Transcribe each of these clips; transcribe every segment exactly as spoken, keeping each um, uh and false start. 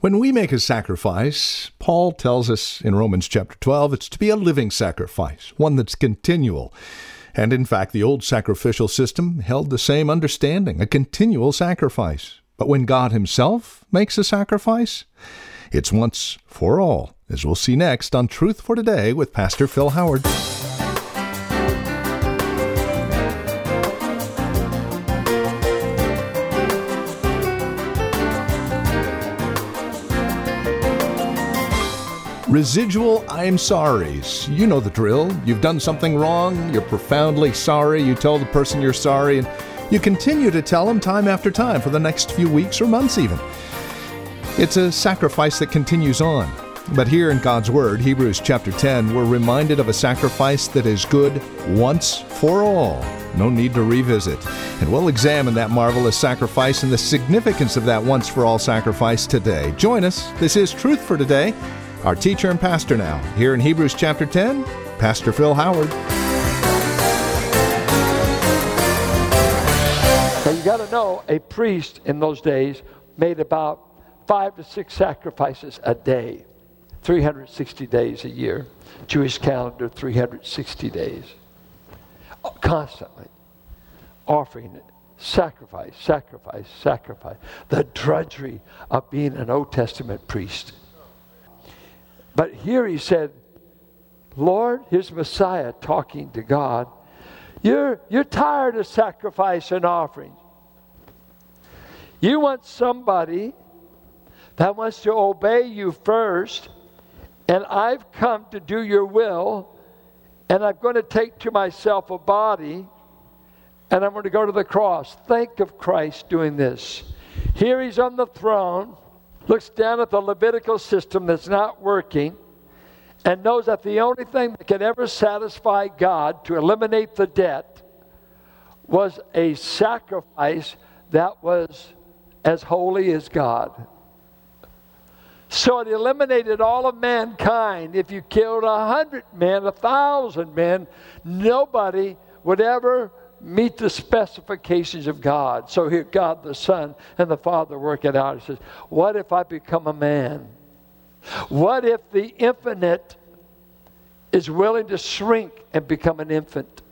When we make a sacrifice, Paul tells us in Romans chapter twelve, it's to be a living sacrifice, one that's continual. And in fact, the old sacrificial system held the same understanding, a continual sacrifice. But when God himself makes a sacrifice, it's once for all, as we'll see next on Truth for Today with Pastor Phil Howard. Residual I'm sorry's. You know the drill. You've done something wrong. You're profoundly sorry. You tell the person you're sorry, and you continue to tell them time after time for the next few weeks or months even. It's a sacrifice that continues on. But here in God's Word, Hebrews chapter ten, we're reminded of a sacrifice that is good once for all. No need to revisit. And we'll examine that marvelous sacrifice and the significance of that once-for-all sacrifice today. Join us. This is Truth for Today. Our teacher and pastor now, here in Hebrews chapter ten, Pastor Phil Howard. Now you got to know, a priest in those days made about five to six sacrifices a day, three hundred sixty days a year. Jewish calendar, three hundred sixty days. Constantly offering it. Sacrifice, sacrifice, sacrifice. The drudgery of being an Old Testament priest. But here he said, Lord, his Messiah talking to God, you're, you're tired of sacrifice and offering. You want somebody that wants to obey you first, and I've come to do your will, and I'm going to take to myself a body, and I'm going to go to the cross. Think of Christ doing this. Here he's on the throne, looks down at the Levitical system that's not working, and knows that the only thing that could ever satisfy God to eliminate the debt was a sacrifice that was as holy as God. So it eliminated all of mankind. If you killed a hundred men, a thousand men, nobody would ever meet the specifications of God. So here God the Son and the Father work it out. He says, what if I become a man? What if the infinite is willing to shrink and become an infant?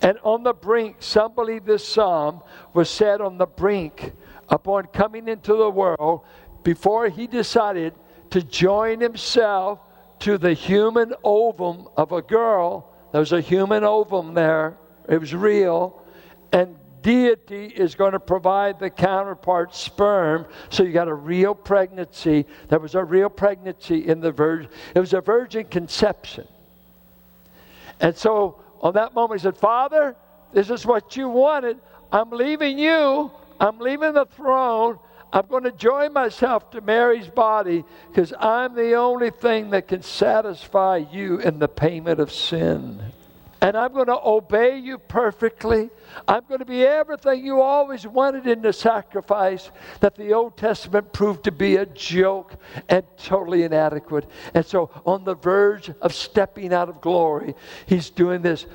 And on the brink, some believe this psalm was said on the brink upon coming into the world before he decided to join himself to the human ovum of a girl. There was a human ovum there. It was real, and deity is going to provide the counterpart sperm, so you got a real pregnancy. There was a real pregnancy in the virgin. It was a virgin conception. And so on that moment he said, Father, this is what you wanted. I'm leaving you. I'm leaving the throne. I'm going to join myself to Mary's body because I'm the only thing that can satisfy you in the payment of sin. And I'm going to obey you perfectly. I'm going to be everything you always wanted in the sacrifice that the Old Testament proved to be a joke and totally inadequate. And so on the verge of stepping out of glory, he's doing this.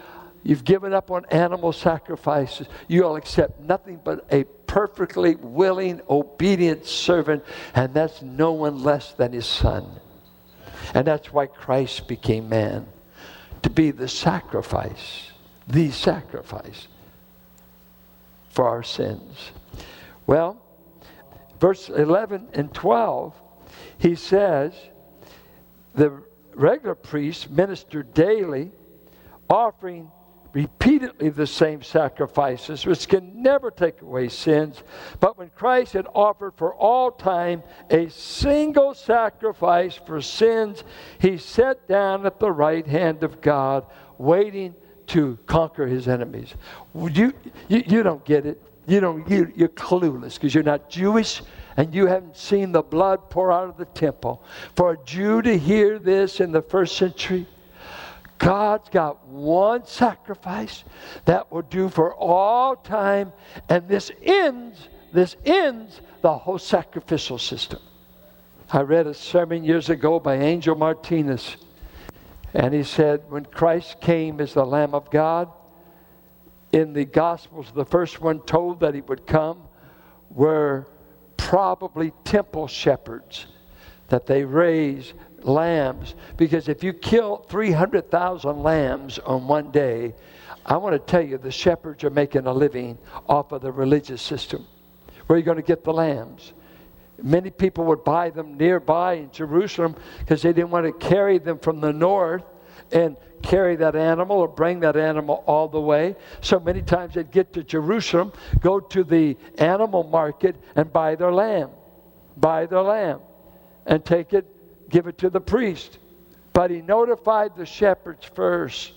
You've given up on animal sacrifices. You'll accept nothing but a perfectly willing, obedient servant. And that's no one less than his Son. And that's why Christ became man. To be the sacrifice, the sacrifice for our sins. Well, verse eleven and twelve, he says, the regular priests ministered daily, offering repeatedly the same sacrifices, which can never take away sins. But when Christ had offered for all time a single sacrifice for sins, he sat down at the right hand of God, waiting to conquer his enemies. You, you, you don't get it. You don't, you, you're clueless because you're not Jewish and you haven't seen the blood pour out of the temple. For a Jew to hear this in the first century, God's got one sacrifice that will do for all time, and this ends, this ends the whole sacrificial system. I read a sermon years ago by Angel Martinez, and he said, when Christ came as the Lamb of God, in the Gospels, the first one told that he would come were probably temple shepherds, that they raise lambs. Because if you kill three hundred thousand lambs on one day, I want to tell you the shepherds are making a living off of the religious system. Where are you going to get the lambs? Many people would buy them nearby in Jerusalem because they didn't want to carry them from the north and carry that animal or bring that animal all the way. So many times they'd get to Jerusalem, go to the animal market and buy their lamb. Buy their lamb and take it, give it to the priest. But he notified the shepherds first.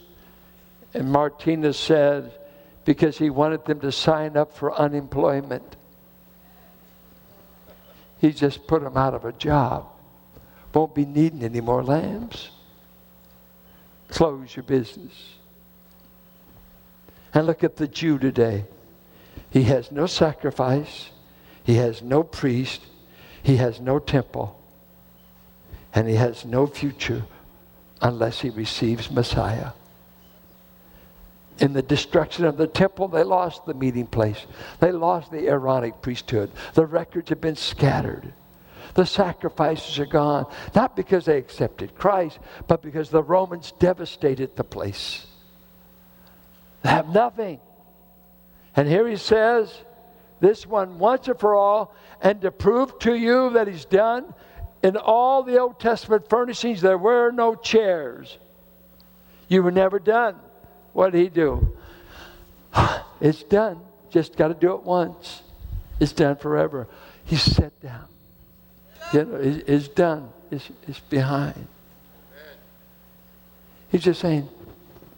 And Martinez said, because he wanted them to sign up for unemployment. He just put them out of a job. Won't be needing any more lambs. Close your business. And look at the Jew today. He has no sacrifice. He has no priest. He has no temple. And he has no future unless he receives Messiah. In the destruction of the temple, they lost the meeting place. They lost the Aaronic priesthood. The records have been scattered. The sacrifices are gone. Not because they accepted Christ, but because the Romans devastated the place. They have nothing. And here he says, this one once and for all, and to prove to you that he's done, in all the Old Testament furnishings, there were no chairs. You were never done. What did he do? It's done. Just got to do it once. It's done forever. He sat down. You know, it's done. It's, it's behind. He's just saying,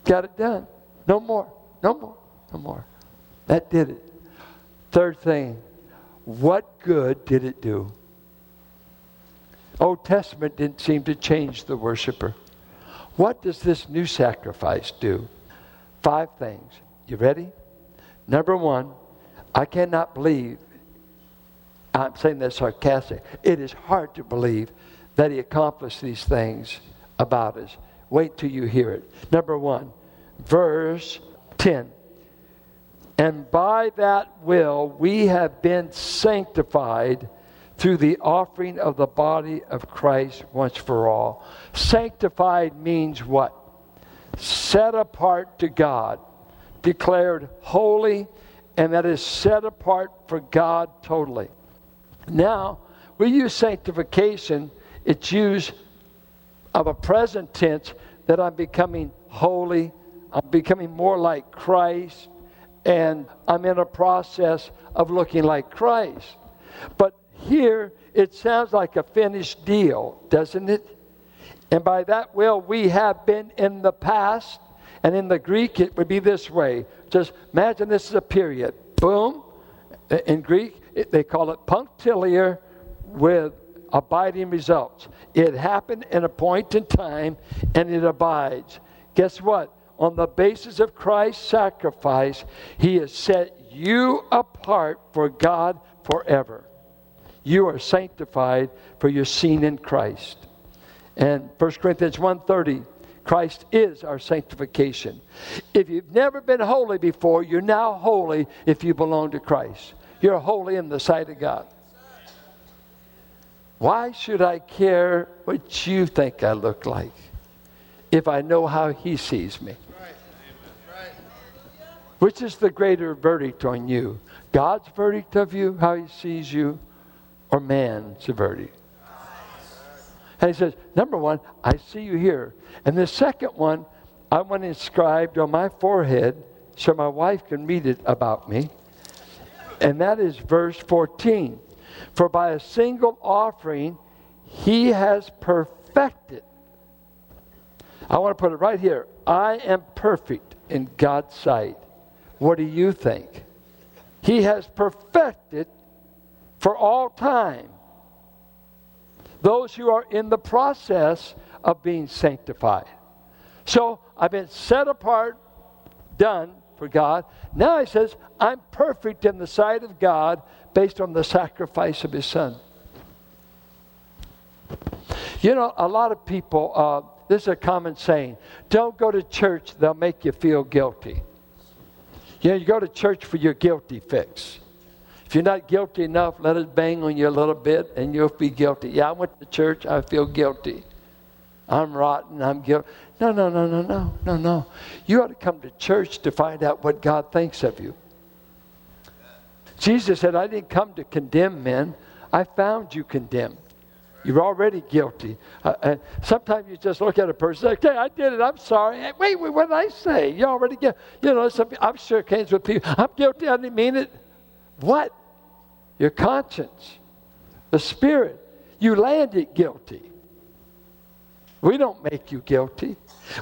got it done. No more. No more. No more. That did it. Third thing, what good did it do? Old Testament didn't seem to change the worshiper. What does this new sacrifice do? Five things. You ready? Number one, I cannot believe, I'm saying that sarcastic, it is hard to believe that he accomplished these things about us. Wait till you hear it. Number one, verse ten. And by that will we have been sanctified through the offering of the body of Christ once for all. Sanctified means what? Set apart to God, declared holy, and that is set apart for God totally. Now, we use sanctification. It's used of a present tense that I'm becoming holy, I'm becoming more like Christ, and I'm in a process of looking like Christ. But here, it sounds like a finished deal, doesn't it? And by that will, we have been in the past. And in the Greek, it would be this way. Just imagine this is a period. Boom. In Greek, it, they call it punctiliar with abiding results. It happened in a point in time, and it abides. Guess what? On the basis of Christ's sacrifice, he has set you apart for God forever. You are sanctified for your sin in Christ. And First Corinthians one thirty, Christ is our sanctification. If you've never been holy before, you're now holy if you belong to Christ. You're holy in the sight of God. Why should I care what you think I look like if I know how he sees me? Which is the greater verdict on you? God's verdict of you, how he sees you, or man's verdict? And he says, number one, I see you here. And the second one, I want inscribed on my forehead so my wife can read it about me. And that is verse fourteen. For by a single offering, he has perfected. I want to put it right here. I am perfect in God's sight. What do you think? He has perfected for all time those who are in the process of being sanctified. So I've been set apart, done for God. Now he says, I'm perfect in the sight of God based on the sacrifice of his son. You know, a lot of people, uh, this is a common saying, don't go to church, they'll make you feel guilty. You know, you go to church for your guilty fix. If If you're not guilty enough, let it bang on you a little bit and you'll be guilty. Yeah, I went to church. I feel guilty. I'm rotten. I'm guilty. No, no, no, no, no, no, no. You ought to come to church to find out what God thinks of you. Jesus said, I didn't come to condemn men. I found you condemned. You're already guilty. Uh, and sometimes you just look at a person and say, okay, I did it. I'm sorry. Hey, wait, wait, what did I say? You're already guilty. You know, some, I'm sure it came with people. I'm guilty. I didn't mean it. What? Your conscience. The spirit. You landed guilty. We don't make you guilty.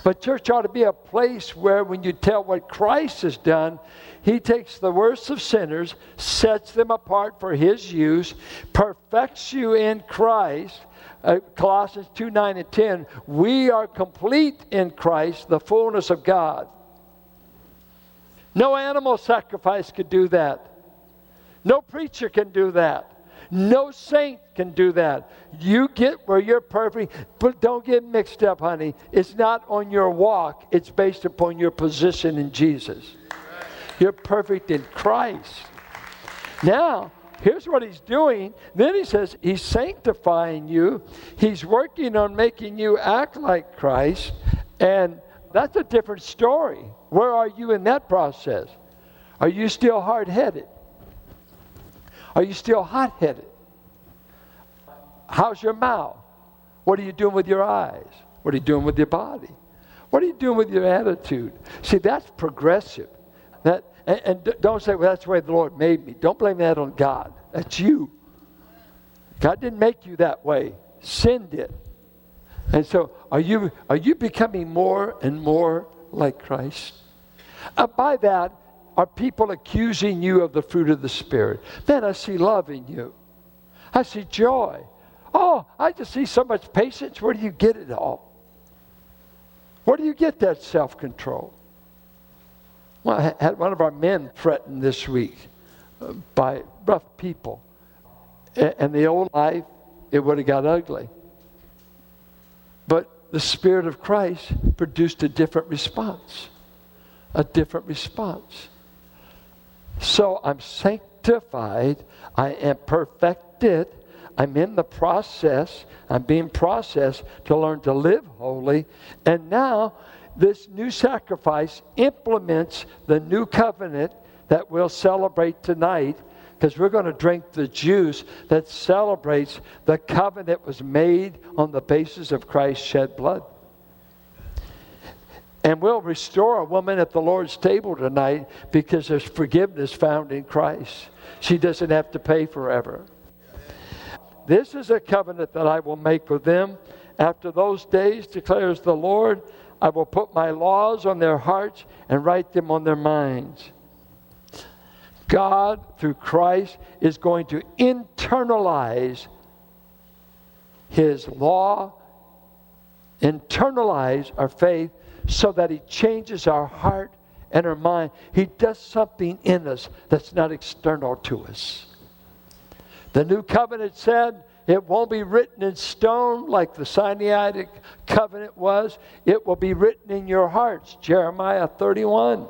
But church ought to be a place where when you tell what Christ has done, He takes the worst of sinners, sets them apart for His use, perfects you in Christ. Uh, Colossians two, nine and ten, we are complete in Christ, the fullness of God. No animal sacrifice could do that. No preacher can do that. No saint can do that. You get where you're perfect, but don't get mixed up, honey. It's not on your walk. It's based upon your position in Jesus. You're perfect in Christ. Now, here's what He's doing. Then He says He's sanctifying you. He's working on making you act like Christ. And that's a different story. Where are you in that process? Are you still hard-headed? Are you still hot-headed? How's your mouth? What are you doing with your eyes? What are you doing with your body? What are you doing with your attitude? See, that's progressive. That, and, and don't say, well, that's the way the Lord made me. Don't blame that on God. That's you. God didn't make you that way. Sin did. And so are you, are you becoming more and more like Christ? Uh, by that, are people accusing you of the fruit of the Spirit? Man, I see love in you. I see joy. Oh, I just see so much patience. Where do you get it all? Where do you get that self-control? Well, I had one of our men threatened this week by rough people. And the old life, it would have got ugly. But the Spirit of Christ produced a different response. A different response. So I'm sanctified. I am perfected. I'm in the process. I'm being processed to learn to live holy. And now this new sacrifice implements the new covenant that we'll celebrate tonight, because we're going to drink the juice that celebrates the covenant that was made on the basis of Christ's shed blood. And we'll restore a woman at the Lord's table tonight because there's forgiveness found in Christ. She doesn't have to pay forever. This is a covenant that I will make with them. After those days, declares the Lord, I will put my laws on their hearts and write them on their minds. God, through Christ, is going to internalize His law, internalize our faith, so that He changes our heart and our mind. He does something in us that's not external to us. The new covenant said it won't be written in stone like the Sinaitic covenant was. It will be written in your hearts. Jeremiah thirty-one.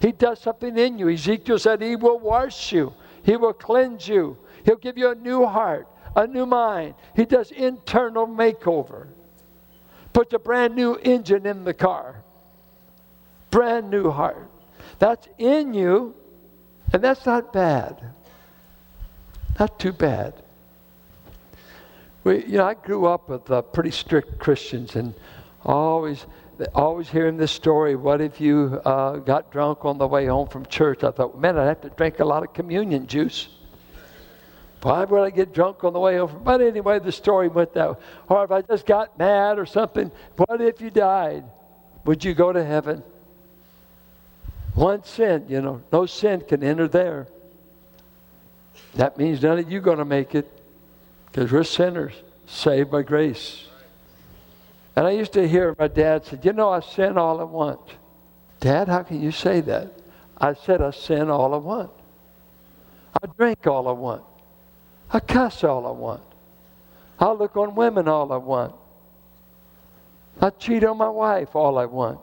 He does something in you. Ezekiel said He will wash you. He will cleanse you. He'll give you a new heart, a new mind. He does internal makeover. Puts a brand new engine in the car. Brand new heart. That's in you, and that's not bad. Not too bad. We, you know, I grew up with uh, pretty strict Christians, and always, always hearing this story, what if you uh, got drunk on the way home from church? I thought, man, I'd have to drink a lot of communion juice. Why would I get drunk on the way over? But anyway, the story went that way. Or if I just got mad or something, what if you died? Would you go to heaven? One sin, you know, no sin can enter there. That means none of you going to make it, because we're sinners, saved by grace. And I used to hear my dad said, you know, I sin all I want. Dad, how can you say that? I said, I sin all I want. I drink all I want. I cuss all I want. I look on women all I want. I cheat on my wife all I want.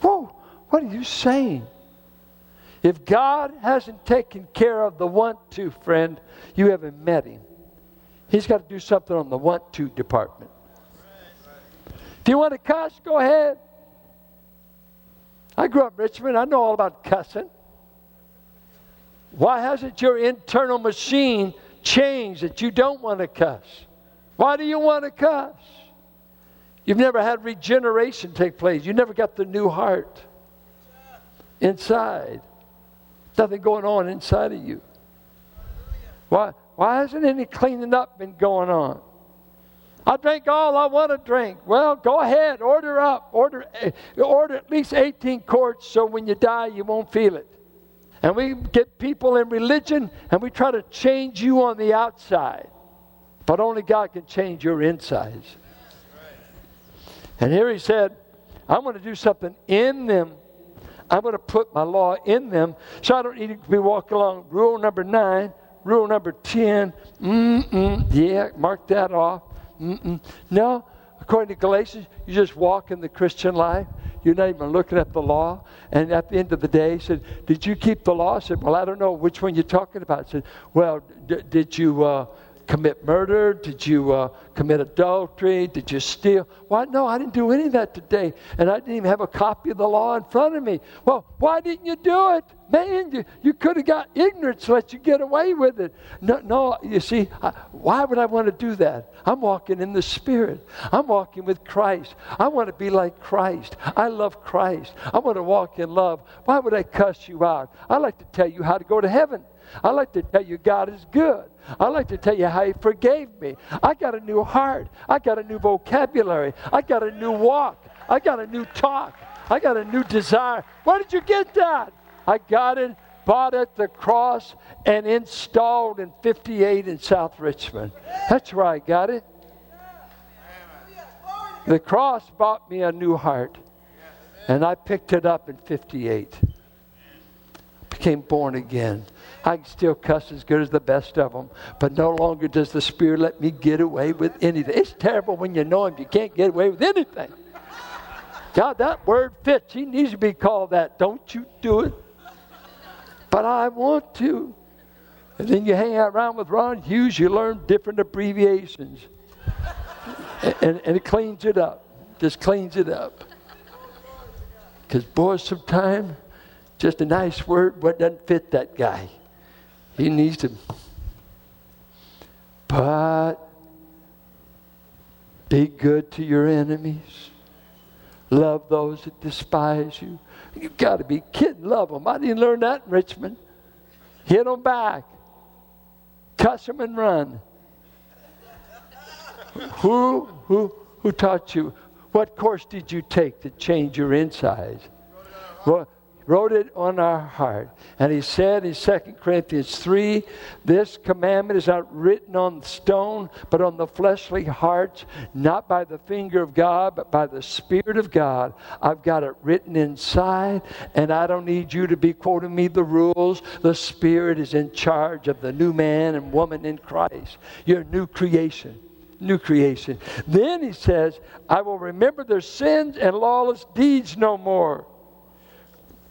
Whoa, what are you saying? If God hasn't taken care of the want-to, friend, you haven't met him. He's got to do something on the want-to department. If you want to cuss, go ahead. I grew up in Richmond. I know all about cussing. Why hasn't your internal machine changed that you don't want to cuss? Why do you want to cuss? You've never had regeneration take place. You never got the new heart inside. Nothing going on inside of you. Why, why hasn't any cleaning up been going on? I drink all I want to drink. Well, go ahead. Order up. Order, order at least eighteen quarts so when you die you won't feel it. And we get people in religion and we try to change you on the outside. But only God can change your insides. And here he said, I'm going to do something in them. I'm going to put my law in them so I don't need to be walking along rule number nine, rule number ten. Mm-mm, yeah, mark that off. Mm-mm. No, according to Galatians, you just walk in the Christian life. You're not even looking at the law. And at the end of the day, he said, did you keep the law? I said, well, I don't know which one you're talking about. I said, well, d- did you uh, commit murder? Did you uh, commit adultery? Did you steal? Why? No, I didn't do any of that today. And I didn't even have a copy of the law in front of me. Well, why didn't you do it? Man, you, you could have got ignorance, let you get away with it. No, no you see, I, why would I want to do that? I'm walking in the Spirit. I'm walking with Christ. I want to be like Christ. I love Christ. I want to walk in love. Why would I cuss you out? I like to tell you how to go to heaven. I like to tell you God is good. I like to tell you how he forgave me. I got a new heart. I got a new vocabulary. I got a new walk. I got a new talk. I got a new desire. Where did you get that? I got it, bought at the cross, and installed in fifty-eight in South Richmond. That's where I got it. The cross bought me a new heart, and I picked it up in fifty-eight. Became born again. I can still cuss as good as the best of them, but no longer does the Spirit let me get away with anything. It's terrible when you know him. You can't get away with anything. God, that word fits. He needs to be called that. Don't you do it. But I want to. And then you hang out around with Ron Hughes, you learn different abbreviations. and, and, and it cleans it up. Just cleans it up. Because, boy, sometimes just a nice word what doesn't fit that guy. He needs to. But be good to your enemies. Love those that despise you. You've got to be kidding. Love them. I didn't learn that in Richmond. Hit them back. Cuss them and run. who, who, who taught you? What course did you take to change your insides? Wrote, wrote it on our heart. And he said in Second Corinthians three, this commandment is not written on stone, but on the fleshly hearts, not by the finger of God, but by the Spirit of God. I've got it written inside, and I don't need you to be quoting me the rules. The Spirit is in charge of the new man and woman in Christ. You're a new creation. New creation. Then he says, I will remember their sins and lawless deeds no more.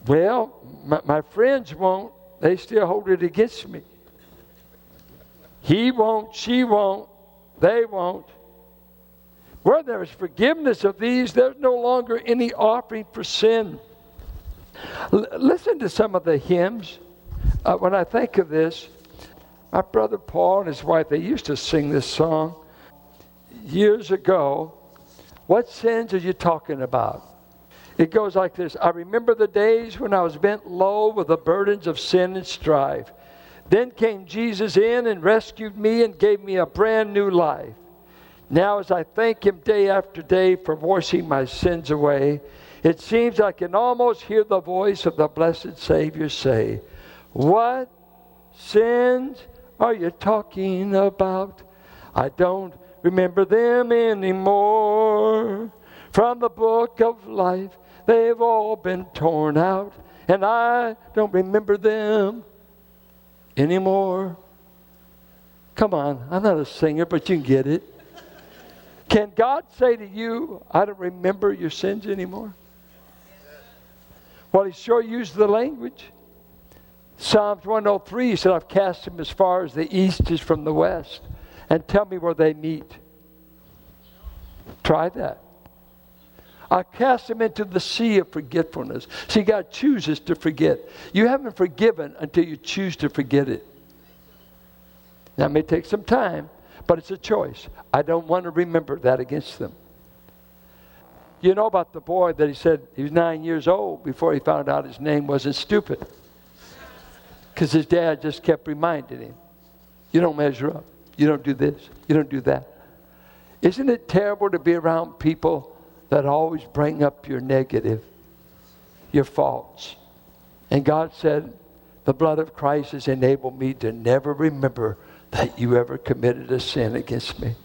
Well, my, my friends won't. They still hold it against me. He won't, she won't, they won't. Where there is forgiveness of these, there's no longer any offering for sin. L- listen to some of the hymns. Uh, when I think of this, my brother Paul and his wife, they used to sing this song years ago. What sins are you talking about? It goes like this. I remember the days when I was bent low with the burdens of sin and strife. Then came Jesus in and rescued me and gave me a brand new life. Now as I thank him day after day for washing my sins away, it seems I can almost hear the voice of the blessed Savior say, what sins are you talking about? I don't remember them anymore. From the book of life, they've all been torn out, and I don't remember them anymore. Come on, I'm not a singer, but you can get it. Can God say to you, I don't remember your sins anymore? Well, he sure used the language. Psalms one oh three, he said, I've cast him as far as the east is from the west. And tell me where they meet. Try that. I cast him into the sea of forgetfulness. See, God chooses to forget. You haven't forgiven until you choose to forget it. Now, it may take some time, but it's a choice. I don't want to remember that against them. You know about the boy that he said he was nine years old before he found out his name wasn't stupid. Because his dad just kept reminding him, you don't measure up. You don't do this. You don't do that. Isn't it terrible to be around people that always bring up your negative, your faults? And God said, the blood of Christ has enabled me to never remember that you ever committed a sin against me.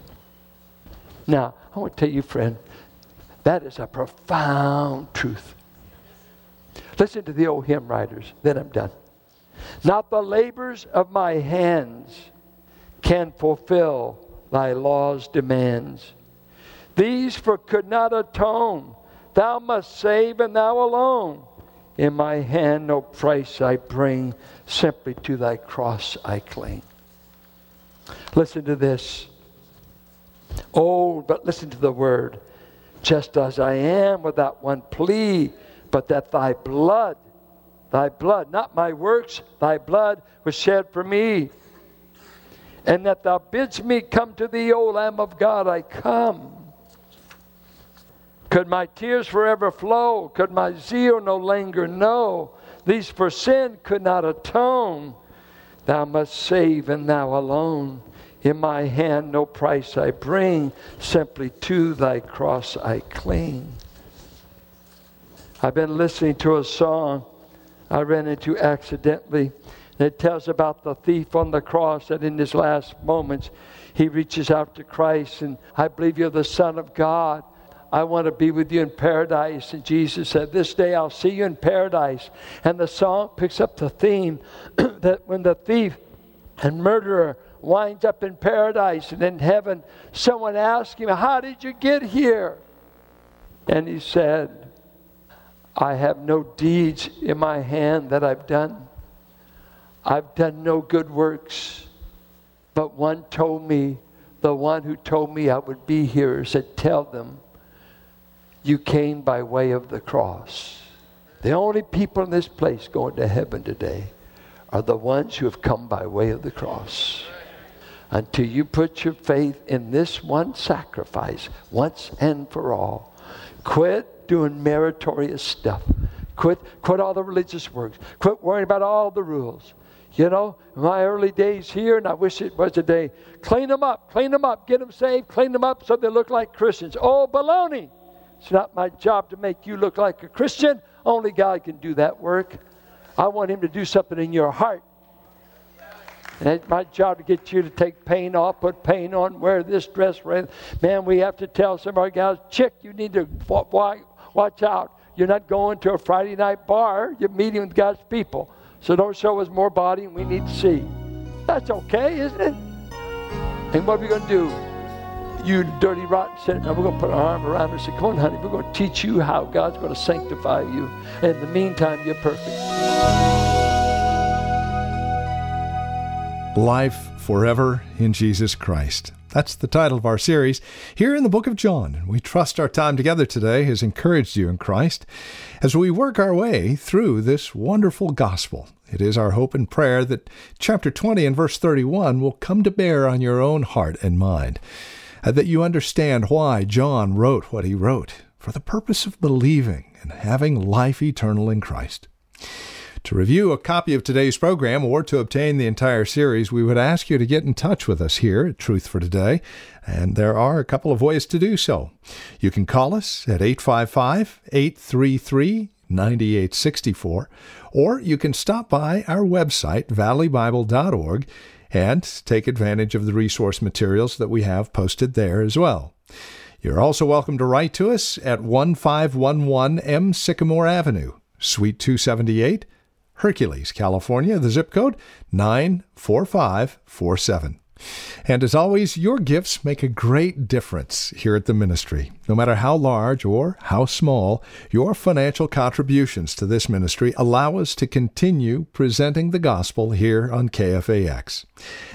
Now, I want to tell you, friend, that is a profound truth. Listen to the old hymn writers, then I'm done. Not the labors of my hands can fulfill thy law's demands. These for could not atone. Thou must save, and thou alone. In my hand no price I bring. Simply to thy cross I cling. Listen to this. Oh, but listen to the word. Just as I am, without one plea, but that thy blood, thy blood, not my works, thy blood was shed for me. And that thou bidst me come to thee, O Lamb of God, I come. Could my tears forever flow? Could my zeal no longer know? These for sin could not atone. Thou must save, and thou alone. In my hand no price I bring. Simply to thy cross I cling. I've been listening to a song I ran into accidentally. And it tells about the thief on the cross, that in his last moments he reaches out to Christ. And I believe you're the Son of God. I want to be with you in paradise. And Jesus said, this day I'll see you in paradise. And the song picks up the theme that when the thief and murderer winds up in paradise and in heaven, someone asks him, how did you get here? And he said, I have no deeds in my hand that I've done. I've done no good works. But one told me, the one who told me I would be here, said, tell them, you came by way of the cross. The only people in this place going to heaven today are the ones who have come by way of the cross. Until you put your faith in this one sacrifice once and for all. Quit doing meritorious stuff. Quit, quit all the religious works. Quit worrying about all the rules. You know, my early days here, and I wish it was today, clean them up, clean them up, get them saved, clean them up so they look like Christians. Oh, baloney! It's not my job to make you look like a Christian. Only God can do that work. I want him to do something in your heart. And it's my job to get you to take pain off, put pain on, wear this dress. Wear Man, we have to tell some of our guys, chick, you need to watch out. You're not going to a Friday night bar. You're meeting with God's people. So don't show us more body than we need to see. That's okay, isn't it? And what are we going to do? You dirty, rotten sinner. Now we're going to put our arm around her and say, come on, honey, we're going to teach you how God's going to sanctify you. And in the meantime, you're perfect. Life Forever in Jesus Christ. That's the title of our series here in the book of John. We trust our time together today has encouraged you in Christ as we work our way through this wonderful gospel. It is our hope and prayer that chapter twenty and verse thirty-one will come to bear on your own heart and mind. That you understand why John wrote what he wrote, for the purpose of believing and having life eternal in Christ. To review a copy of today's program or to obtain the entire series, we would ask you to get in touch with us here at Truth for Today, and there are a couple of ways to do so. You can call us at eight five five, eight three three, nine eight six four, or you can stop by our website, valley bible dot org, and take advantage of the resource materials that we have posted there as well. You're also welcome to write to us at fifteen eleven M Sycamore Avenue, Suite two seventy-eight, Hercules, California, the zip code nine four five four seven. And as always, your gifts make a great difference here at the ministry. No matter how large or how small, your financial contributions to this ministry allow us to continue presenting the gospel here on K F A X.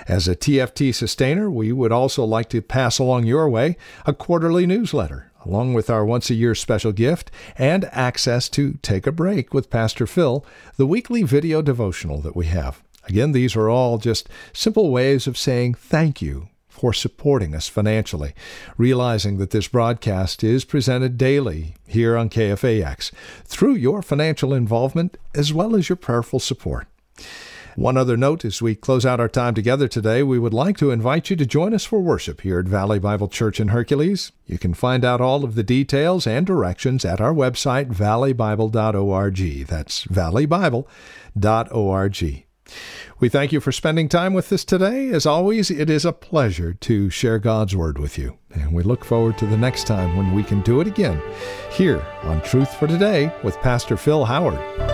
As a T F T sustainer, we would also like to pass along your way a quarterly newsletter, along with our once-a-year special gift and access to Take a Break with Pastor Phil, the weekly video devotional that we have. Again, these are all just simple ways of saying thank you for supporting us financially, realizing that this broadcast is presented daily here on K F A X through your financial involvement as well as your prayerful support. One other note, as we close out our time together today, we would like to invite you to join us for worship here at Valley Bible Church in Hercules. You can find out all of the details and directions at our website, valley bible dot org. That's valley bible dot org. We thank you for spending time with us today. As always, it is a pleasure to share God's Word with you. And we look forward to the next time when we can do it again here on Truth for Today with Pastor Phil Howard.